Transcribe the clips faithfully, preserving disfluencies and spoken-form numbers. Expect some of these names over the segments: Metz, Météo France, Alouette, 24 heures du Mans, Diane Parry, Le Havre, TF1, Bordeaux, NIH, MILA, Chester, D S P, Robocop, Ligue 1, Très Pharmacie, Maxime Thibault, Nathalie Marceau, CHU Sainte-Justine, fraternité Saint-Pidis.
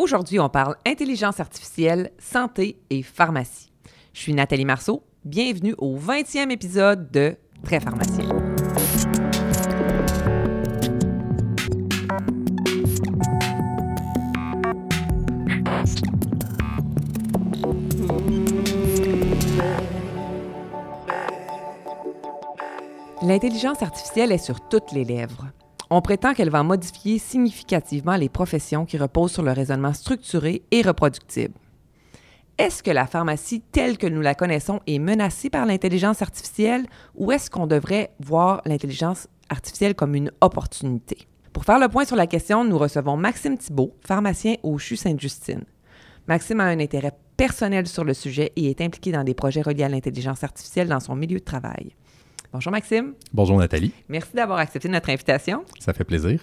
Aujourd'hui, on parle intelligence artificielle, santé et pharmacie. Je suis Nathalie Marceau. Bienvenue au vingtième épisode de Très Pharmacie. L'intelligence artificielle est sur toutes les lèvres. On prétend qu'elle va modifier significativement les professions qui reposent sur le raisonnement structuré et reproductible. Est-ce que la pharmacie telle que nous la connaissons est menacée par l'intelligence artificielle ou est-ce qu'on devrait voir l'intelligence artificielle comme une opportunité? Pour faire le point sur la question, nous recevons Maxime Thibault, pharmacien au C H U Sainte-Justine. Maxime a un intérêt personnel sur le sujet et est impliqué dans des projets reliés à l'intelligence artificielle dans son milieu de travail. Bonjour Maxime. Bonjour Nathalie. Merci d'avoir accepté notre invitation. Ça fait plaisir.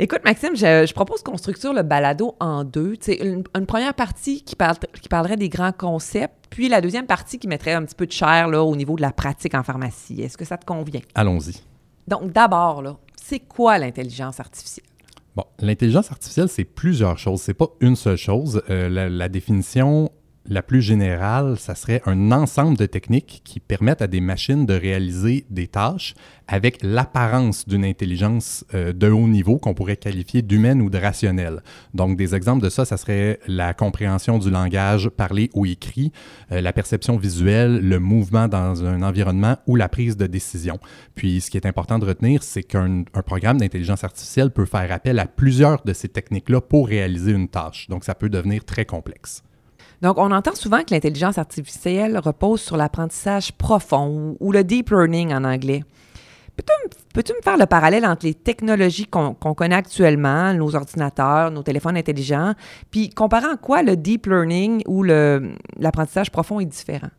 Écoute Maxime, je, je propose qu'on structure le balado en deux. Tu sais, une, une première partie qui, parle, qui parlerait des grands concepts, puis la deuxième partie qui mettrait un petit peu de chair là, au niveau de la pratique en pharmacie. Est-ce que ça te convient? Allons-y. Donc d'abord, là, c'est quoi l'intelligence artificielle? Bon, l'intelligence artificielle, c'est plusieurs choses. C'est pas une seule chose. Euh, la, la définition... La plus générale, ça serait un ensemble de techniques qui permettent à des machines de réaliser des tâches avec l'apparence d'une intelligence euh, de haut niveau qu'on pourrait qualifier d'humaine ou de rationnelle. Donc, des exemples de ça, ça serait la compréhension du langage parlé ou écrit, euh, la perception visuelle, le mouvement dans un environnement ou la prise de décision. Puis, ce qui est important de retenir, c'est qu'un un programme d'intelligence artificielle peut faire appel à plusieurs de ces techniques-là pour réaliser une tâche. Donc, ça peut devenir très complexe. Donc, on entend souvent que l'intelligence artificielle repose sur l'apprentissage profond ou le « deep learning » en anglais. Peux-tu, peux-tu me faire le parallèle entre les technologies qu'on, qu'on connaît actuellement, nos ordinateurs, nos téléphones intelligents, puis comparant quoi le « deep learning » ou le, l'apprentissage profond est différent?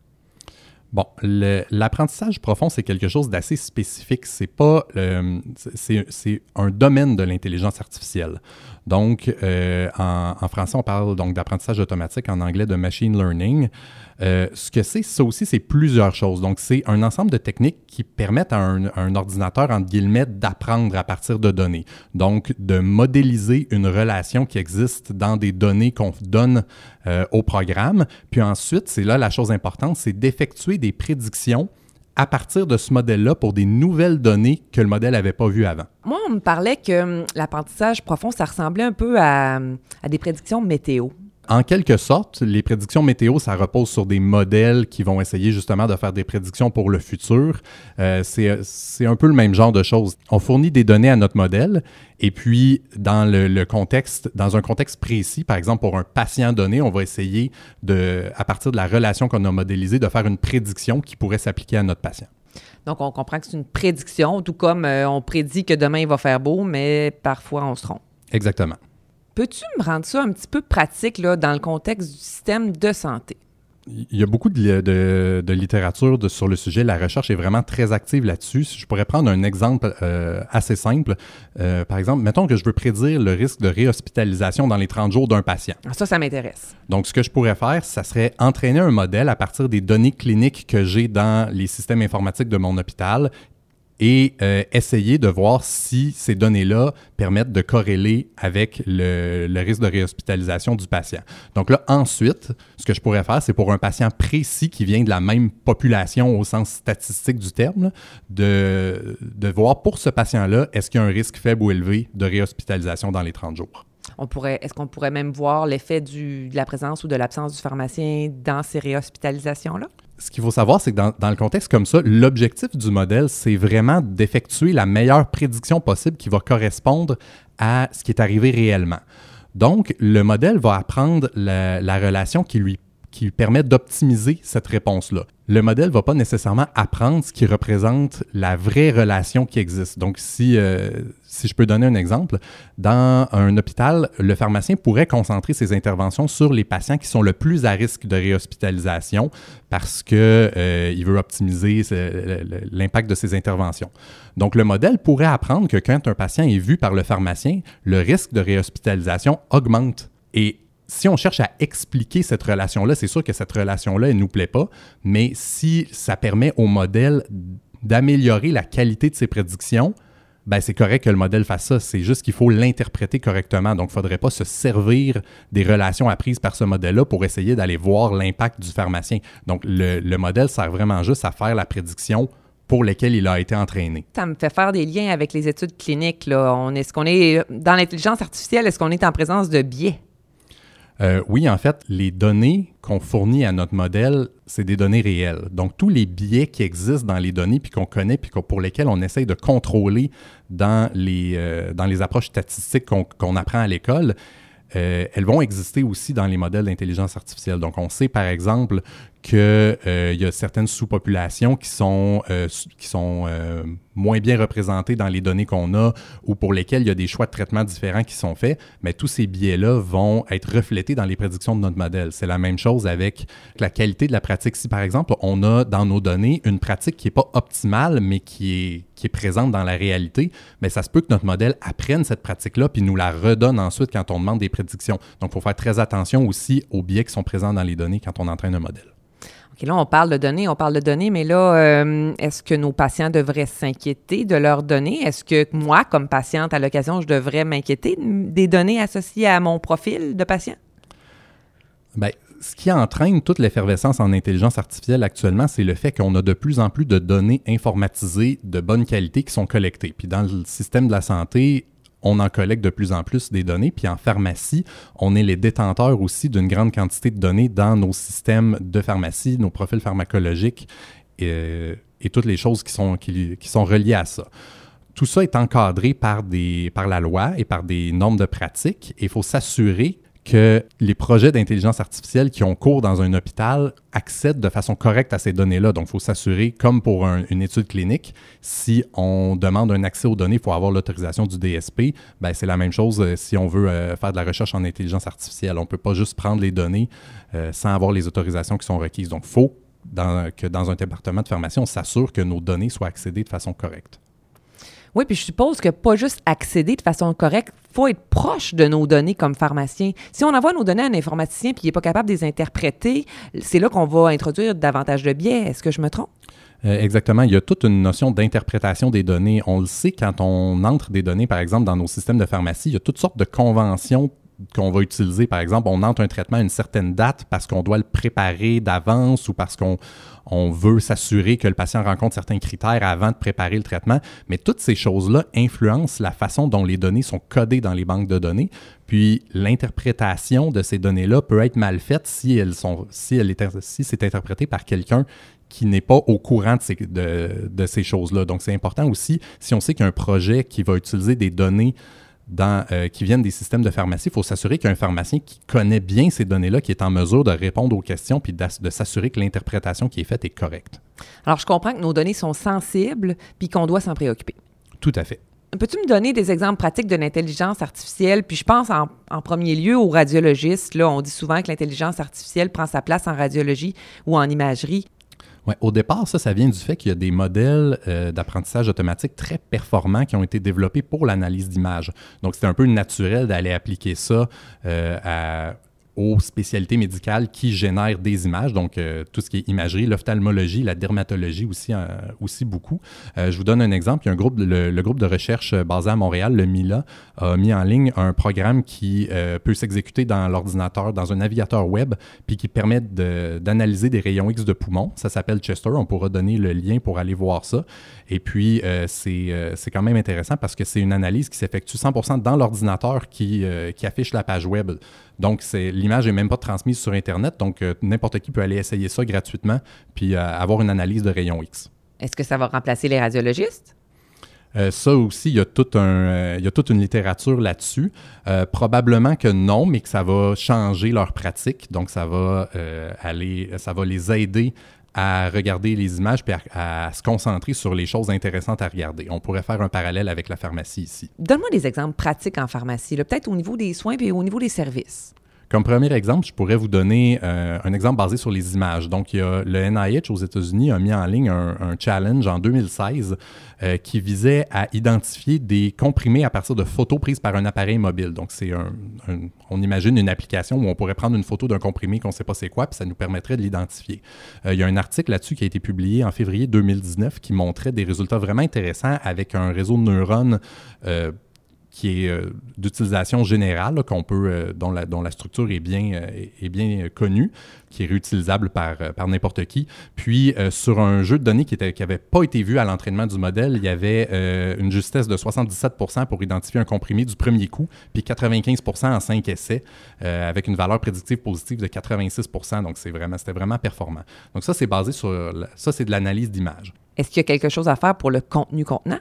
Bon, le, l'apprentissage profond, c'est quelque chose d'assez spécifique. C'est pas, euh, c'est, c'est un domaine de l'intelligence artificielle. Donc, euh, en, en français, on parle donc d'apprentissage automatique, en anglais de machine learning. Euh, ce que c'est, ça aussi, c'est plusieurs choses. Donc, c'est un ensemble de techniques qui permettent à un, à un ordinateur, entre guillemets, d'apprendre à partir de données. Donc, de modéliser une relation qui existe dans des données qu'on donne euh, au programme. Puis ensuite, c'est là la chose importante, c'est d'effectuer des prédictions à partir de ce modèle-là pour des nouvelles données que le modèle n'avait pas vues avant. Moi, on me parlait que l'apprentissage profond, ça ressemblait un peu à, à des prédictions météo. En quelque sorte, les prédictions météo, ça repose sur des modèles qui vont essayer justement de faire des prédictions pour le futur. Euh, c'est, c'est un peu le même genre de choses. On fournit des données à notre modèle et puis dans le, le contexte, dans un contexte précis, par exemple pour un patient donné, on va essayer de, à partir de la relation qu'on a modélisée, de faire une prédiction qui pourrait s'appliquer à notre patient. Donc, on comprend que c'est une prédiction, tout comme euh, on prédit que demain il va faire beau, mais parfois on se trompe. Exactement. Peux-tu me rendre ça un petit peu pratique là, dans le contexte du système de santé? Il y a beaucoup de, de, de littérature de, sur le sujet. La recherche est vraiment très active là-dessus. Je pourrais prendre un exemple euh, assez simple. Euh, par exemple, mettons que je veux prédire le risque de réhospitalisation dans les trente jours d'un patient. Ça, ça m'intéresse. Donc, ce que je pourrais faire, ça serait entraîner un modèle à partir des données cliniques que j'ai dans les systèmes informatiques de mon hôpital et euh, essayer de voir si ces données-là permettent de corréler avec le, le risque de réhospitalisation du patient. Donc là, ensuite, ce que je pourrais faire, c'est pour un patient précis qui vient de la même population au sens statistique du terme, de, de voir pour ce patient-là, est-ce qu'il y a un risque faible ou élevé de réhospitalisation dans les trente jours? On pourrait, est-ce qu'on pourrait même voir l'effet du, de la présence ou de l'absence du pharmacien dans ces réhospitalisations-là? Ce qu'il faut savoir, c'est que dans, dans le contexte comme ça, l'objectif du modèle, c'est vraiment d'effectuer la meilleure prédiction possible qui va correspondre à ce qui est arrivé réellement. Donc, le modèle va apprendre la, la relation qui lui, qui lui permet d'optimiser cette réponse-là. Le modèle ne va pas nécessairement apprendre ce qui représente la vraie relation qui existe. Donc, si, euh, si je peux donner un exemple, dans un hôpital, le pharmacien pourrait concentrer ses interventions sur les patients qui sont le plus à risque de réhospitalisation parce qu'il euh, veut optimiser ce, l'impact de ses interventions. Donc, le modèle pourrait apprendre que quand un patient est vu par le pharmacien, le risque de réhospitalisation augmente et si on cherche à expliquer cette relation-là, c'est sûr que cette relation-là, elle ne nous plaît pas, mais si ça permet au modèle d'améliorer la qualité de ses prédictions, ben c'est correct que le modèle fasse ça. C'est juste qu'il faut l'interpréter correctement. Donc, il ne faudrait pas se servir des relations apprises par ce modèle-là pour essayer d'aller voir l'impact du pharmacien. Donc, le, le modèle sert vraiment juste à faire la prédiction pour lesquels il a été entraîné. Ça me fait faire des liens avec les études cliniques. Là. On, est-ce qu'on est dans l'intelligence artificielle, est-ce qu'on est en présence de biais? Euh, oui, en fait, les données qu'on fournit à notre modèle, c'est des données réelles. Donc, tous les biais qui existent dans les données, puis qu'on connaît, puis qu'on, pour lesquels on essaye de contrôler dans les, euh, dans les approches statistiques qu'on, qu'on apprend à l'école, Euh, elles vont exister aussi dans les modèles d'intelligence artificielle. Donc, on sait, par exemple, qu'il euh, y a certaines sous-populations qui sont, euh, qui sont euh, moins bien représentées dans les données qu'on a ou pour lesquelles il y a des choix de traitement différents qui sont faits, mais tous ces biais-là vont être reflétés dans les prédictions de notre modèle. C'est la même chose avec la qualité de la pratique. Si, par exemple, on a dans nos données une pratique qui n'est pas optimale, mais qui est, qui est présente dans la réalité, bien, ça se peut que notre modèle apprenne cette pratique-là puis nous la redonne ensuite quand on demande des prédictions. Donc, il faut faire très attention aussi aux biais qui sont présents dans les données quand on entraîne un modèle. OK, là, on parle de données, on parle de données, mais là, euh, est-ce que nos patients devraient s'inquiéter de leurs données? Est-ce que moi, comme patiente, à l'occasion, je devrais m'inquiéter des données associées à mon profil de patient? Bien, ce qui entraîne toute l'effervescence en intelligence artificielle actuellement, c'est le fait qu'on a de plus en plus de données informatisées de bonne qualité qui sont collectées. Puis dans le système de la santé, on en collecte de plus en plus des données. Puis en pharmacie, on est les détenteurs aussi d'une grande quantité de données dans nos systèmes de pharmacie, nos profils pharmacologiques et, et toutes les choses qui sont, qui, qui sont reliées à ça. Tout ça est encadré par, des, par la loi et par des normes de pratique. Et il faut s'assurer que les projets d'intelligence artificielle qui ont cours dans un hôpital accèdent de façon correcte à ces données-là. Donc, il faut s'assurer, comme pour un, une étude clinique, si on demande un accès aux données, il faut avoir l'autorisation du D S P. Bien, c'est la même chose si on veut euh, faire de la recherche en intelligence artificielle. On ne peut pas juste prendre les données euh, sans avoir les autorisations qui sont requises. Donc, il faut dans, que dans un département de pharmacie, on s'assure que nos données soient accédées de façon correcte. Oui, puis je suppose que pas juste accéder de façon correcte, il faut être proche de nos données comme pharmacien. Si on envoie nos données à un informaticien puis il n'est pas capable de les interpréter, c'est là qu'on va introduire davantage de biais. Est-ce que je me trompe? Euh, exactement. Il y a toute une notion d'interprétation des données. On le sait, quand on entre des données, par exemple, dans nos systèmes de pharmacie, il y a toutes sortes de conventions qu'on va utiliser. Par exemple, on entre un traitement à une certaine date parce qu'on doit le préparer d'avance ou parce qu'on on veut s'assurer que le patient rencontre certains critères avant de préparer le traitement. Mais toutes ces choses-là influencent la façon dont les données sont codées dans les banques de données. Puis l'interprétation de ces données-là peut être mal faite si, elles sont, si, elle est, si c'est interprété par quelqu'un qui n'est pas au courant de ces, de, de ces choses-là. Donc, c'est important aussi, si on sait qu'il y a un projet qui va utiliser des données Dans, euh, qui viennent des systèmes de pharmacie, il faut s'assurer qu'il y a un pharmacien qui connaît bien ces données-là, qui est en mesure de répondre aux questions puis de s'assurer que l'interprétation qui est faite est correcte. Alors, je comprends que nos données sont sensibles puis qu'on doit s'en préoccuper. Tout à fait. Peux-tu me donner des exemples pratiques de l'intelligence artificielle? Puis je pense en, en premier lieu aux radiologistes. Là, on dit souvent que l'intelligence artificielle prend sa place en radiologie ou en imagerie. Ouais, au départ, ça, ça vient du fait qu'il y a des modèles euh, d'apprentissage automatique très performants qui ont été développés pour l'analyse d'images. Donc, c'était un peu naturel d'aller appliquer ça euh, à, aux spécialités médicales qui génèrent des images, donc euh, tout ce qui est imagerie, l'ophtalmologie, la dermatologie aussi, euh, aussi beaucoup. Euh, je vous donne un exemple. Il y a un groupe, le, le groupe de recherche basé à Montréal, le MILA, a mis en ligne un programme qui euh, peut s'exécuter dans l'ordinateur, dans un navigateur web, puis qui permet de, d'analyser des rayons X de poumons. Ça s'appelle Chester. On pourra donner le lien pour aller voir ça. Et puis, euh, c'est, euh, c'est quand même intéressant parce que c'est une analyse qui s'effectue cent pour cent dans l'ordinateur qui, euh, qui affiche la page web. Donc, c'est, l'image n'est même pas transmise sur Internet, donc euh, n'importe qui peut aller essayer ça gratuitement puis euh, avoir une analyse de rayon X. Est-ce que ça va remplacer les radiologistes? Euh, ça aussi, il y a tout un, euh, il y a toute une littérature là-dessus. Euh, probablement que non, mais que ça va changer leur pratique, donc ça va, euh, aller, ça va les aider à regarder les images puis à, à se concentrer sur les choses intéressantes à regarder. On pourrait faire un parallèle avec la pharmacie ici. Donne-moi des exemples pratiques en pharmacie, là, peut-être au niveau des soins puis au niveau des services. Comme premier exemple, je pourrais vous donner euh, un exemple basé sur les images. Donc, il y a le N I H aux États-Unis a mis en ligne un, un challenge en deux mille seize euh, qui visait à identifier des comprimés à partir de photos prises par un appareil mobile. Donc, c'est un, un, on imagine une application où on pourrait prendre une photo d'un comprimé qu'on ne sait pas c'est quoi, puis ça nous permettrait de l'identifier. Euh, il y a un article là-dessus qui a été publié en février deux mille dix-neuf qui montrait des résultats vraiment intéressants avec un réseau de neurones euh, qui est euh, d'utilisation générale, là, qu'on peut, euh, dont, la, dont la structure est bien, euh, est bien connue, qui est réutilisable par, euh, par n'importe qui. Puis, euh, sur un jeu de données qui n'avait qui pas été vu à l'entraînement du modèle, il y avait euh, une justesse de soixante-dix-sept pour cent pour identifier un comprimé du premier coup, puis quatre-vingt-quinze pour cent en cinq essais, euh, avec une valeur prédictive positive de quatre-vingt-six pour cent. Donc, c'est vraiment, c'était vraiment performant. Donc, ça, c'est basé sur... La, ça, c'est de l'analyse d'images. Est-ce qu'il y a quelque chose à faire pour le contenu contenant?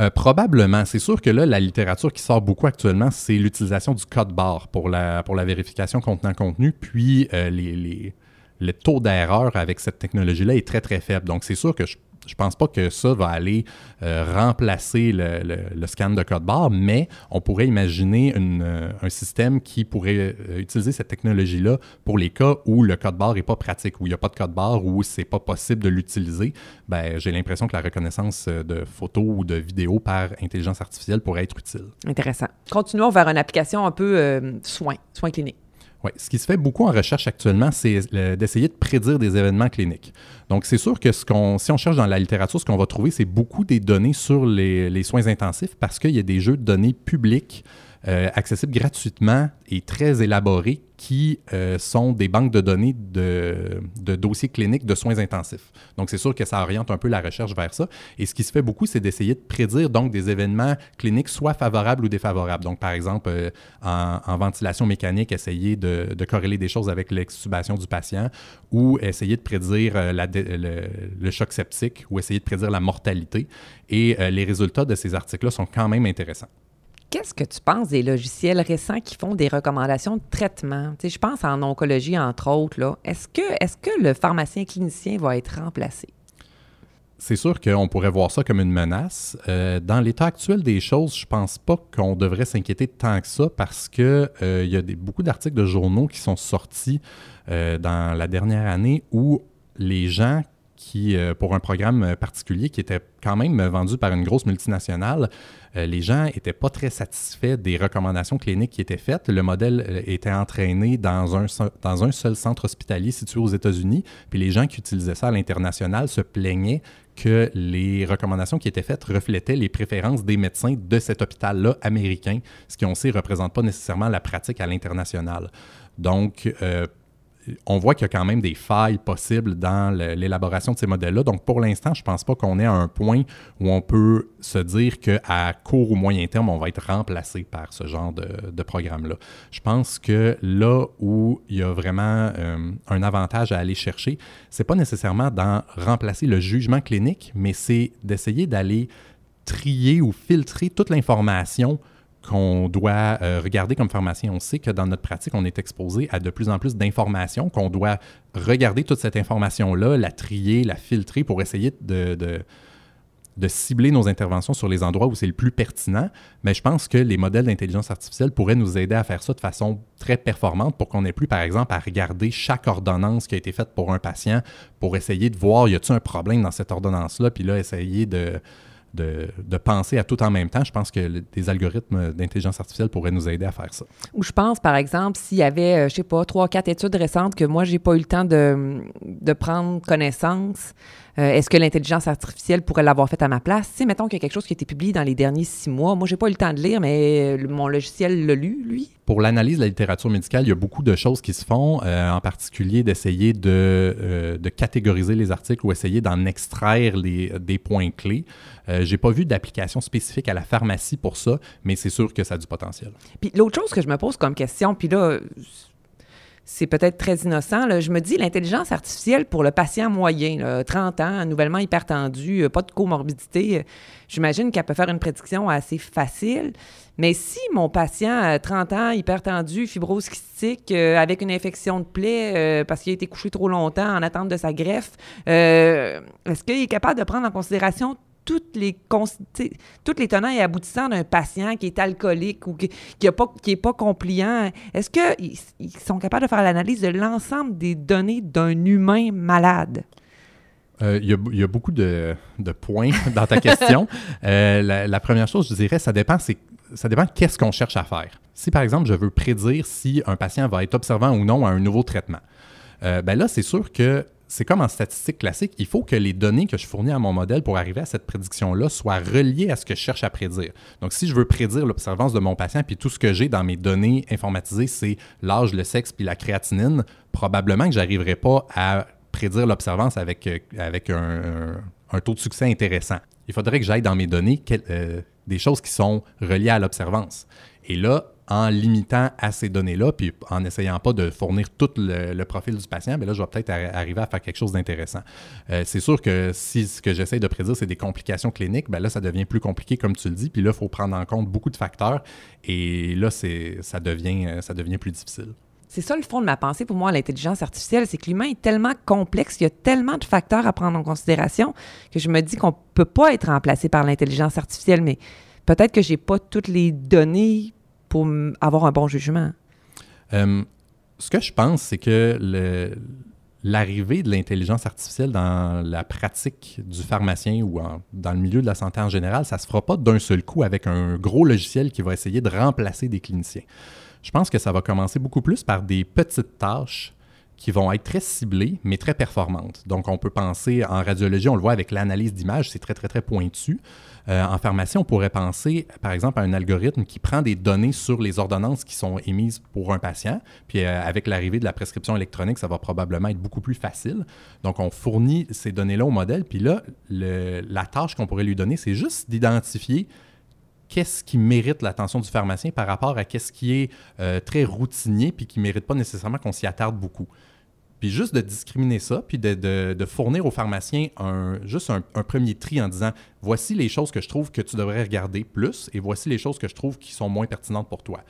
Euh, probablement. C'est sûr que là, la littérature qui sort beaucoup actuellement, c'est l'utilisation du code barre pour la, pour la vérification contenant-contenu, puis euh, les, les, le taux d'erreur avec cette technologie-là est très, très faible. Donc, c'est sûr que je Je ne pense pas que ça va aller euh, remplacer le, le, le scan de code barre, mais on pourrait imaginer une, euh, un système qui pourrait euh, utiliser cette technologie-là pour les cas où le code barre n'est pas pratique, où il n'y a pas de code barre, où ce n'est pas possible de l'utiliser. Ben, j'ai l'impression que la reconnaissance de photos ou de vidéos par intelligence artificielle pourrait être utile. Intéressant. Continuons vers une application un peu euh, soins, soins cliniques. Oui, ce qui se fait beaucoup en recherche actuellement, c'est le, d'essayer de prédire des événements cliniques. Donc, c'est sûr que ce qu'on, si on cherche dans la littérature, ce qu'on va trouver, c'est beaucoup des données sur les, les soins intensifs parce qu'il y a des jeux de données publics euh, accessibles gratuitement et très élaborés qui euh, sont des banques de données de, de dossiers cliniques de soins intensifs. Donc, c'est sûr que ça oriente un peu la recherche vers ça. Et ce qui se fait beaucoup, c'est d'essayer de prédire donc des événements cliniques soit favorables ou défavorables. Donc, par exemple, euh, en, en ventilation mécanique, essayer de, de corréler des choses avec l'extubation du patient ou essayer de prédire euh, la, le, le choc septique ou essayer de prédire la mortalité. Et euh, les résultats de ces articles-là sont quand même intéressants. Qu'est-ce que tu penses des logiciels récents qui font des recommandations de traitement? Tu sais, je pense en oncologie, entre autres. Là. Est-ce que, est-ce que le pharmacien clinicien va être remplacé? C'est sûr qu'on pourrait voir ça comme une menace. Euh, dans l'état actuel des choses, je ne pense pas qu'on devrait s'inquiéter tant que ça parce qu'il euh, y a des, beaucoup d'articles de journaux qui sont sortis euh, dans la dernière année où les gens qui, euh, pour un programme particulier qui était quand même vendu par une grosse multinationale, euh, les gens n'étaient pas très satisfaits des recommandations cliniques qui étaient faites. Le modèle euh, était entraîné dans un, dans un seul centre hospitalier situé aux États-Unis, puis les gens qui utilisaient ça à l'international se plaignaient que les recommandations qui étaient faites reflétaient les préférences des médecins de cet hôpital-là américain, ce qui, on sait, ne représente pas nécessairement la pratique à l'international. Donc, euh, on voit qu'il y a quand même des failles possibles dans le, l'élaboration de ces modèles-là. Donc, pour l'instant, je ne pense pas qu'on est à un point où on peut se dire qu'à court ou moyen terme, on va être remplacé par ce genre de, de programme-là. Je pense que là où il y a vraiment euh, un avantage à aller chercher, ce n'est pas nécessairement d'en remplacer le jugement clinique, mais c'est d'essayer d'aller trier ou filtrer toute l'information qu'on doit euh, regarder comme pharmacien. On sait que dans notre pratique, on est exposé à de plus en plus d'informations, qu'on doit regarder toute cette information-là, la trier, la filtrer pour essayer de, de, de cibler nos interventions sur les endroits où c'est le plus pertinent. Mais je pense que les modèles d'intelligence artificielle pourraient nous aider à faire ça de façon très performante pour qu'on n'ait plus, par exemple, à regarder chaque ordonnance qui a été faite pour un patient pour essayer de voir, y a-t-il un problème dans cette ordonnance-là, puis là, essayer de... De, de penser à tout en même temps. Je pense que le, des algorithmes d'intelligence artificielle pourraient nous aider à faire ça. Ou je pense, par exemple, s'il y avait, euh, je sais pas, trois, quatre études récentes que moi, j'ai pas eu le temps de, de prendre connaissance, euh, est-ce que l'intelligence artificielle pourrait l'avoir faite à ma place? Tu sais, mettons qu'il y a quelque chose qui a été publié dans les derniers six mois. Moi, j'ai pas eu le temps de lire, mais le, mon logiciel l'a lu, lui. Pour l'analyse de la littérature médicale, il y a beaucoup de choses qui se font, euh, en particulier d'essayer de, euh, de catégoriser les articles ou essayer d'en extraire les, des points clés. Euh, Je n'ai pas vu d'application spécifique à la pharmacie pour ça, mais c'est sûr que ça a du potentiel. Puis l'autre chose que je me pose comme question, puis là, c'est peut-être très innocent, là, je me dis l'intelligence artificielle pour le patient moyen, là, trente ans, nouvellement hypertendu, pas de comorbidité, j'imagine qu'elle peut faire une prédiction assez facile. Mais si mon patient, trente ans, hypertendu, fibrose kystique, euh, avec une infection de plaie euh, parce qu'il a été couché trop longtemps en attente de sa greffe, euh, est-ce qu'il est capable de prendre en considération toutes les, toutes les tenants et aboutissants d'un patient qui est alcoolique ou qui n'est pas, pas compliant. Est-ce qu'ils ils sont capables de faire l'analyse de l'ensemble des données d'un humain malade? Il euh, y, y a beaucoup de, de points dans ta question. euh, la, la première chose, je dirais, ça dépend, c'est, ça dépend qu'est-ce qu'on cherche à faire. Si, par exemple, je veux prédire si un patient va être observant ou non à un nouveau traitement, euh, ben là, c'est sûr que c'est comme en statistique classique, il faut que les données que je fournis à mon modèle pour arriver à cette prédiction-là soient reliées à ce que je cherche à prédire. Donc, si je veux prédire l'observance de mon patient, puis tout ce que j'ai dans mes données informatisées, c'est l'âge, le sexe, puis la créatinine, probablement que je n'arriverai pas à prédire l'observance avec, avec un, un, un taux de succès intéressant. Il faudrait que j'aille dans mes données quel, euh, des choses qui sont reliées à l'observance. Et là, en limitant à ces données-là, puis en n'essayant pas de fournir tout le, le profil du patient, bien là, je vais peut-être ar- arriver à faire quelque chose d'intéressant. Euh, c'est sûr que si ce que j'essaie de prédire, c'est des complications cliniques, bien là, ça devient plus compliqué, comme tu le dis, puis là, il faut prendre en compte beaucoup de facteurs, et là, c'est, ça devient, ça devient plus difficile. C'est ça le fond de ma pensée pour moi, l'intelligence artificielle, c'est que l'humain est tellement complexe, il y a tellement de facteurs à prendre en considération que je me dis qu'on ne peut pas être remplacé par l'intelligence artificielle, mais peut-être que je n'ai pas toutes les données pour avoir un bon jugement. Euh, ce que je pense, c'est que le, l'arrivée de l'intelligence artificielle dans la pratique du pharmacien ou en, dans le milieu de la santé en général, ça ne se fera pas d'un seul coup avec un gros logiciel qui va essayer de remplacer des cliniciens. Je pense que ça va commencer beaucoup plus par des petites tâches qui vont être très ciblées, mais très performantes. Donc, on peut penser en radiologie, on le voit avec l'analyse d'images, c'est très, très, très pointu. Euh, en pharmacie, on pourrait penser, par exemple, à un algorithme qui prend des données sur les ordonnances qui sont émises pour un patient. Puis, euh, avec l'arrivée de la prescription électronique, ça va probablement être beaucoup plus facile. Donc, on fournit ces données-là au modèle. Puis là, le, la tâche qu'on pourrait lui donner, c'est juste d'identifier qu'est-ce qui mérite l'attention du pharmacien par rapport à qu'est-ce qui est euh, très routinier puis qui ne mérite pas nécessairement qu'on s'y attarde beaucoup. Puis juste de discriminer ça, puis de, de, de fournir au pharmacien un, juste un, un premier tri en disant « voici les choses que je trouve que tu devrais regarder plus et voici les choses que je trouve qui sont moins pertinentes pour toi ».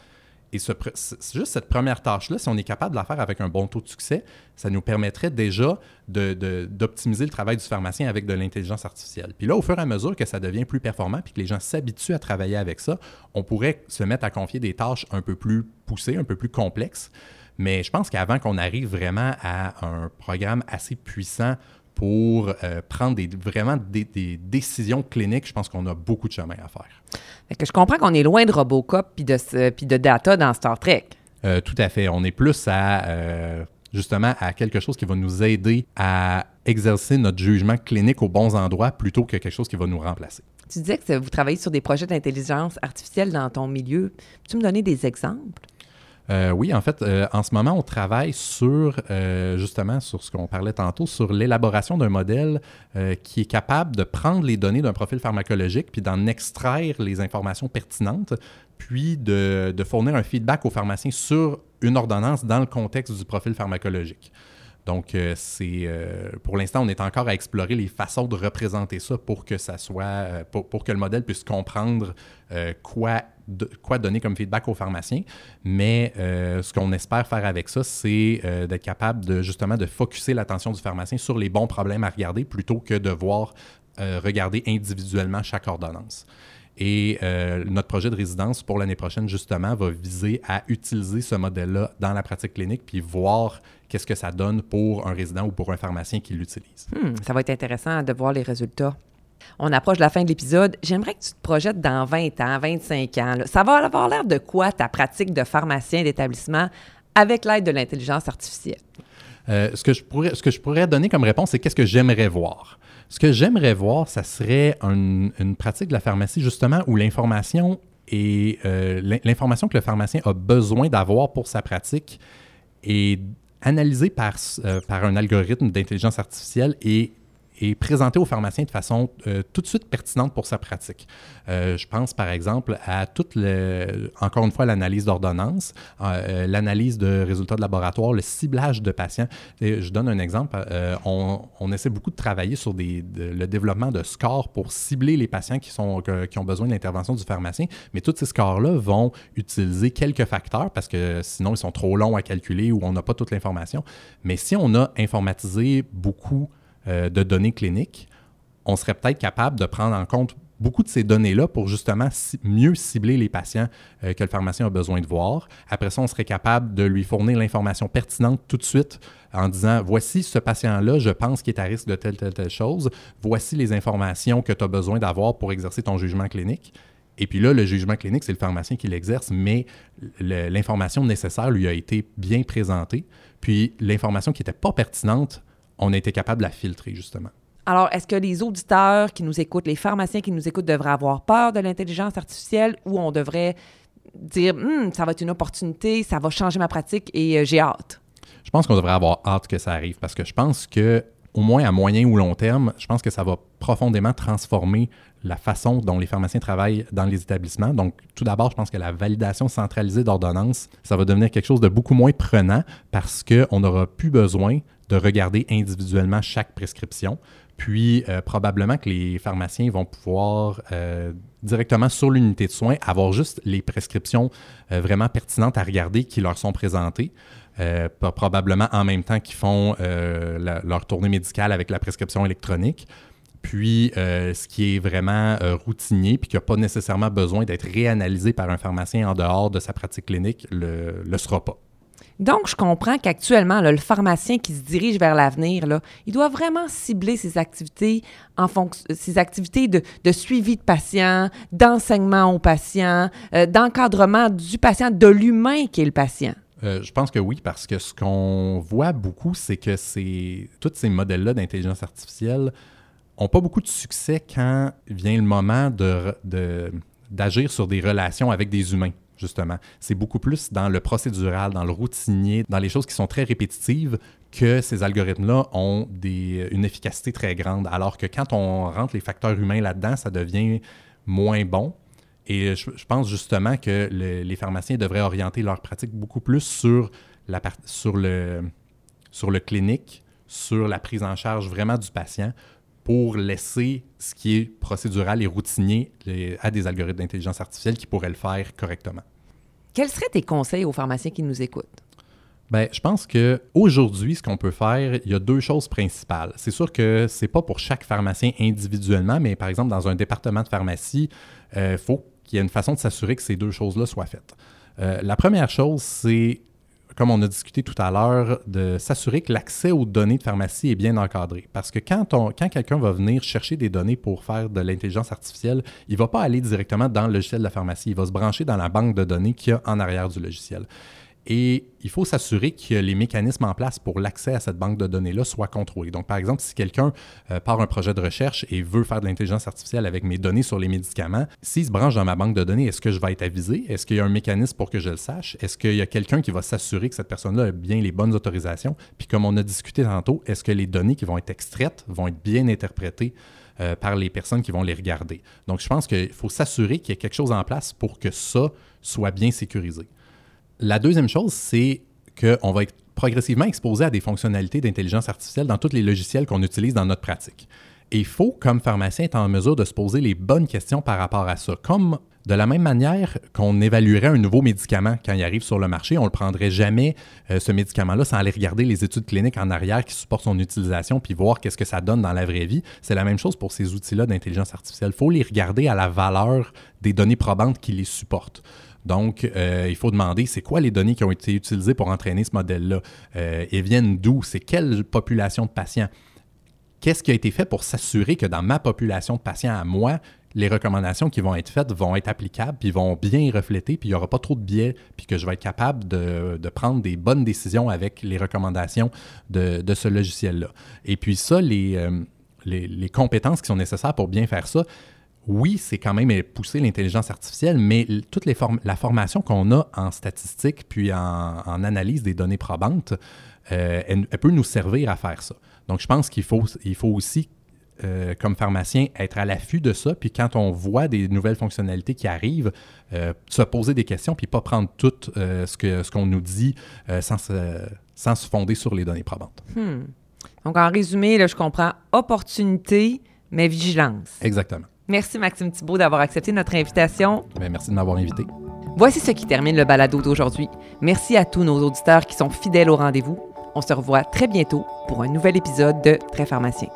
Et ce, c'est juste cette première tâche-là, si on est capable de la faire avec un bon taux de succès, ça nous permettrait déjà de, de, d'optimiser le travail du pharmacien avec de l'intelligence artificielle. Puis là, au fur et à mesure que ça devient plus performant puis que les gens s'habituent à travailler avec ça, on pourrait se mettre à confier des tâches un peu plus poussées, un peu plus complexes. Mais je pense qu'avant qu'on arrive vraiment à un programme assez puissant pour euh, prendre des, vraiment des, des décisions cliniques, je pense qu'on a beaucoup de chemin à faire. Fait que je comprends qu'on est loin de Robocop puis de, euh, puis de data dans Star Trek. Euh, tout à fait. On est plus à, euh, justement, à quelque chose qui va nous aider à exercer notre jugement clinique aux bons endroits plutôt que quelque chose qui va nous remplacer. Tu disais que vous travaillez sur des projets d'intelligence artificielle dans ton milieu. Peux-tu me donner des exemples? Euh, oui, en fait, euh, en ce moment, on travaille sur, euh, justement, sur ce qu'on parlait tantôt, sur l'élaboration d'un modèle euh, qui est capable de prendre les données d'un profil pharmacologique puis d'en extraire les informations pertinentes, puis de, de fournir un feedback aux pharmaciens sur une ordonnance dans le contexte du profil pharmacologique. Donc, euh, c'est, euh, pour l'instant, on est encore à explorer les façons de représenter ça pour que ça soit, euh, pour, pour que le modèle puisse comprendre euh, quoi De, quoi donner comme feedback aux pharmaciens, mais euh, ce qu'on espère faire avec ça, c'est euh, d'être capable de justement de focusser l'attention du pharmacien sur les bons problèmes à regarder plutôt que de devoir euh, regarder individuellement chaque ordonnance. Et euh, notre projet de résidence pour l'année prochaine, justement, va viser à utiliser ce modèle-là dans la pratique clinique puis voir qu'est-ce que ça donne pour un résident ou pour un pharmacien qui l'utilise. Hmm, ça va être intéressant de voir les résultats. On approche de la fin de l'épisode. J'aimerais que tu te projettes dans vingt ans, vingt-cinq ans. Là. Ça va avoir l'air de quoi ta pratique de pharmacien d'établissement avec l'aide de l'intelligence artificielle? Euh, ce que je pourrais, ce que je pourrais donner comme réponse, c'est qu'est-ce que j'aimerais voir. Ce que j'aimerais voir, ça serait un, une pratique de la pharmacie justement où l'information, est, euh, l'information que le pharmacien a besoin d'avoir pour sa pratique est analysée par, euh, par un algorithme d'intelligence artificielle et et présenter aux pharmaciens de façon euh, tout de suite pertinente pour sa pratique. Euh, je pense, par exemple, à toute, le, encore une fois, l'analyse d'ordonnance, euh, l'analyse de résultats de laboratoire, le ciblage de patients. Et je donne un exemple. Euh, on, on essaie beaucoup de travailler sur des, de, le développement de scores pour cibler les patients qui, sont, qui ont besoin de l'intervention du pharmacien, mais tous ces scores-là vont utiliser quelques facteurs parce que sinon, ils sont trop longs à calculer ou on n'a pas toute l'information. Mais si on a informatisé beaucoup Euh, de données cliniques, on serait peut-être capable de prendre en compte beaucoup de ces données-là pour justement mieux cibler les patients euh, que le pharmacien a besoin de voir. Après ça, on serait capable de lui fournir l'information pertinente tout de suite en disant « Voici ce patient-là, je pense qu'il est à risque de telle, telle, telle chose. Voici les informations que tu as besoin d'avoir pour exercer ton jugement clinique. » Et puis là, le jugement clinique, c'est le pharmacien qui l'exerce, mais l'information nécessaire lui a été bien présentée. Puis l'information qui n'était pas pertinente, on a été capable de la filtrer, justement. Alors, est-ce que les auditeurs qui nous écoutent, les pharmaciens qui nous écoutent, devraient avoir peur de l'intelligence artificielle ou on devrait dire hm, « ça va être une opportunité, ça va changer ma pratique et euh, j'ai hâte ». Je pense qu'on devrait avoir hâte que ça arrive parce que je pense que, au moins à moyen ou long terme, je pense que ça va profondément transformer la façon dont les pharmaciens travaillent dans les établissements. Donc, tout d'abord, je pense que la validation centralisée d'ordonnances, ça va devenir quelque chose de beaucoup moins prenant parce qu'on n'aura plus besoin de regarder individuellement chaque prescription. Puis, euh, probablement que les pharmaciens vont pouvoir euh, directement sur l'unité de soins avoir juste les prescriptions euh, vraiment pertinentes à regarder qui leur sont présentées. Euh, probablement en même temps qu'ils font euh, la, leur tournée médicale avec la prescription électronique. Puis, euh, ce qui est vraiment euh, routinier puis qui n'a pas nécessairement besoin d'être réanalysé par un pharmacien en dehors de sa pratique clinique le, le sera pas. Donc, je comprends qu'actuellement, là, le pharmacien qui se dirige vers l'avenir, là, il doit vraiment cibler ses activités en fonction, ses activités de, de suivi de patients, d'enseignement aux patients, euh, d'encadrement du patient, de l'humain qui est le patient. Euh, je pense que oui, parce que ce qu'on voit beaucoup, c'est que c'est, tous ces modèles-là d'intelligence artificielle n'ont pas beaucoup de succès quand vient le moment de, de, d'agir sur des relations avec des humains, justement. C'est beaucoup plus dans le procédural, dans le routinier, dans les choses qui sont très répétitives que ces algorithmes-là ont des, une efficacité très grande, alors que quand on rentre les facteurs humains là-dedans, ça devient moins bon. Et je, je pense justement que le, les pharmaciens devraient orienter leur pratique beaucoup plus sur, la, sur, le, sur le clinique, sur la prise en charge vraiment du patient, pour laisser ce qui est procédural et routinier les, à des algorithmes d'intelligence artificielle qui pourraient le faire correctement. Quels seraient tes conseils aux pharmaciens qui nous écoutent? Bien, je pense qu'aujourd'hui, ce qu'on peut faire, il y a deux choses principales. C'est sûr que ce n'est pas pour chaque pharmacien individuellement, mais par exemple, dans un département de pharmacie, il euh, faut qu'il y ait une façon de s'assurer que ces deux choses-là soient faites. Euh, la première chose, c'est, comme on a discuté tout à l'heure, de s'assurer que l'accès aux données de pharmacie est bien encadré. Parce que quand, on, quand quelqu'un va venir chercher des données pour faire de l'intelligence artificielle, il ne va pas aller directement dans le logiciel de la pharmacie. Il va se brancher dans la banque de données qu'il y a en arrière du logiciel. Et il faut s'assurer que les mécanismes en place pour l'accès à cette banque de données-là soient contrôlés. Donc, par exemple, si quelqu'un euh, part un projet de recherche et veut faire de l'intelligence artificielle avec mes données sur les médicaments, s'il se branche dans ma banque de données, est-ce que je vais être avisé? Est-ce qu'il y a un mécanisme pour que je le sache? Est-ce qu'il y a quelqu'un qui va s'assurer que cette personne-là a bien les bonnes autorisations? Puis, comme on a discuté tantôt, est-ce que les données qui vont être extraites vont être bien interprétées euh, par les personnes qui vont les regarder? Donc, je pense qu'il faut s'assurer qu'il y a quelque chose en place pour que ça soit bien sécurisé. La deuxième chose, c'est qu'on va être progressivement exposé à des fonctionnalités d'intelligence artificielle dans tous les logiciels qu'on utilise dans notre pratique. Et il faut, comme pharmacien, être en mesure de se poser les bonnes questions par rapport à ça. Comme de la même manière qu'on évaluerait un nouveau médicament quand il arrive sur le marché, on ne le prendrait jamais, euh, ce médicament-là, sans aller regarder les études cliniques en arrière qui supportent son utilisation puis voir qu'est-ce que ça donne dans la vraie vie. C'est la même chose pour ces outils-là d'intelligence artificielle. Il faut les regarder à la valeur des données probantes qui les supportent. Donc, euh, il faut demander, c'est quoi les données qui ont été utilisées pour entraîner ce modèle-là? Euh, elles viennent d'où? C'est quelle population de patients? Qu'est-ce qui a été fait pour s'assurer que dans ma population de patients à moi, les recommandations qui vont être faites vont être applicables, puis vont bien y refléter, puis il n'y aura pas trop de biais, puis que je vais être capable de, de prendre des bonnes décisions avec les recommandations de, de ce logiciel-là. Et puis ça, les, euh, les, les compétences qui sont nécessaires pour bien faire ça, oui, c'est quand même pousser l'intelligence artificielle, mais toute les form- la formation qu'on a en statistique puis en, en analyse des données probantes, euh, elle, elle peut nous servir à faire ça. Donc, je pense qu'il faut, il faut aussi, euh, comme pharmacien, être à l'affût de ça. Puis quand on voit des nouvelles fonctionnalités qui arrivent, euh, se poser des questions puis pas prendre tout euh, ce, que, ce qu'on nous dit euh, sans, se, sans se fonder sur les données probantes. Hmm. Donc, en résumé, là, je comprends opportunité, mais vigilance. Exactement. Merci Maxime Thibault d'avoir accepté notre invitation. Bien, merci de m'avoir invité. Voici ce qui termine le balado d'aujourd'hui. Merci à tous nos auditeurs qui sont fidèles au rendez-vous. On se revoit très bientôt pour un nouvel épisode de Très Pharmacien.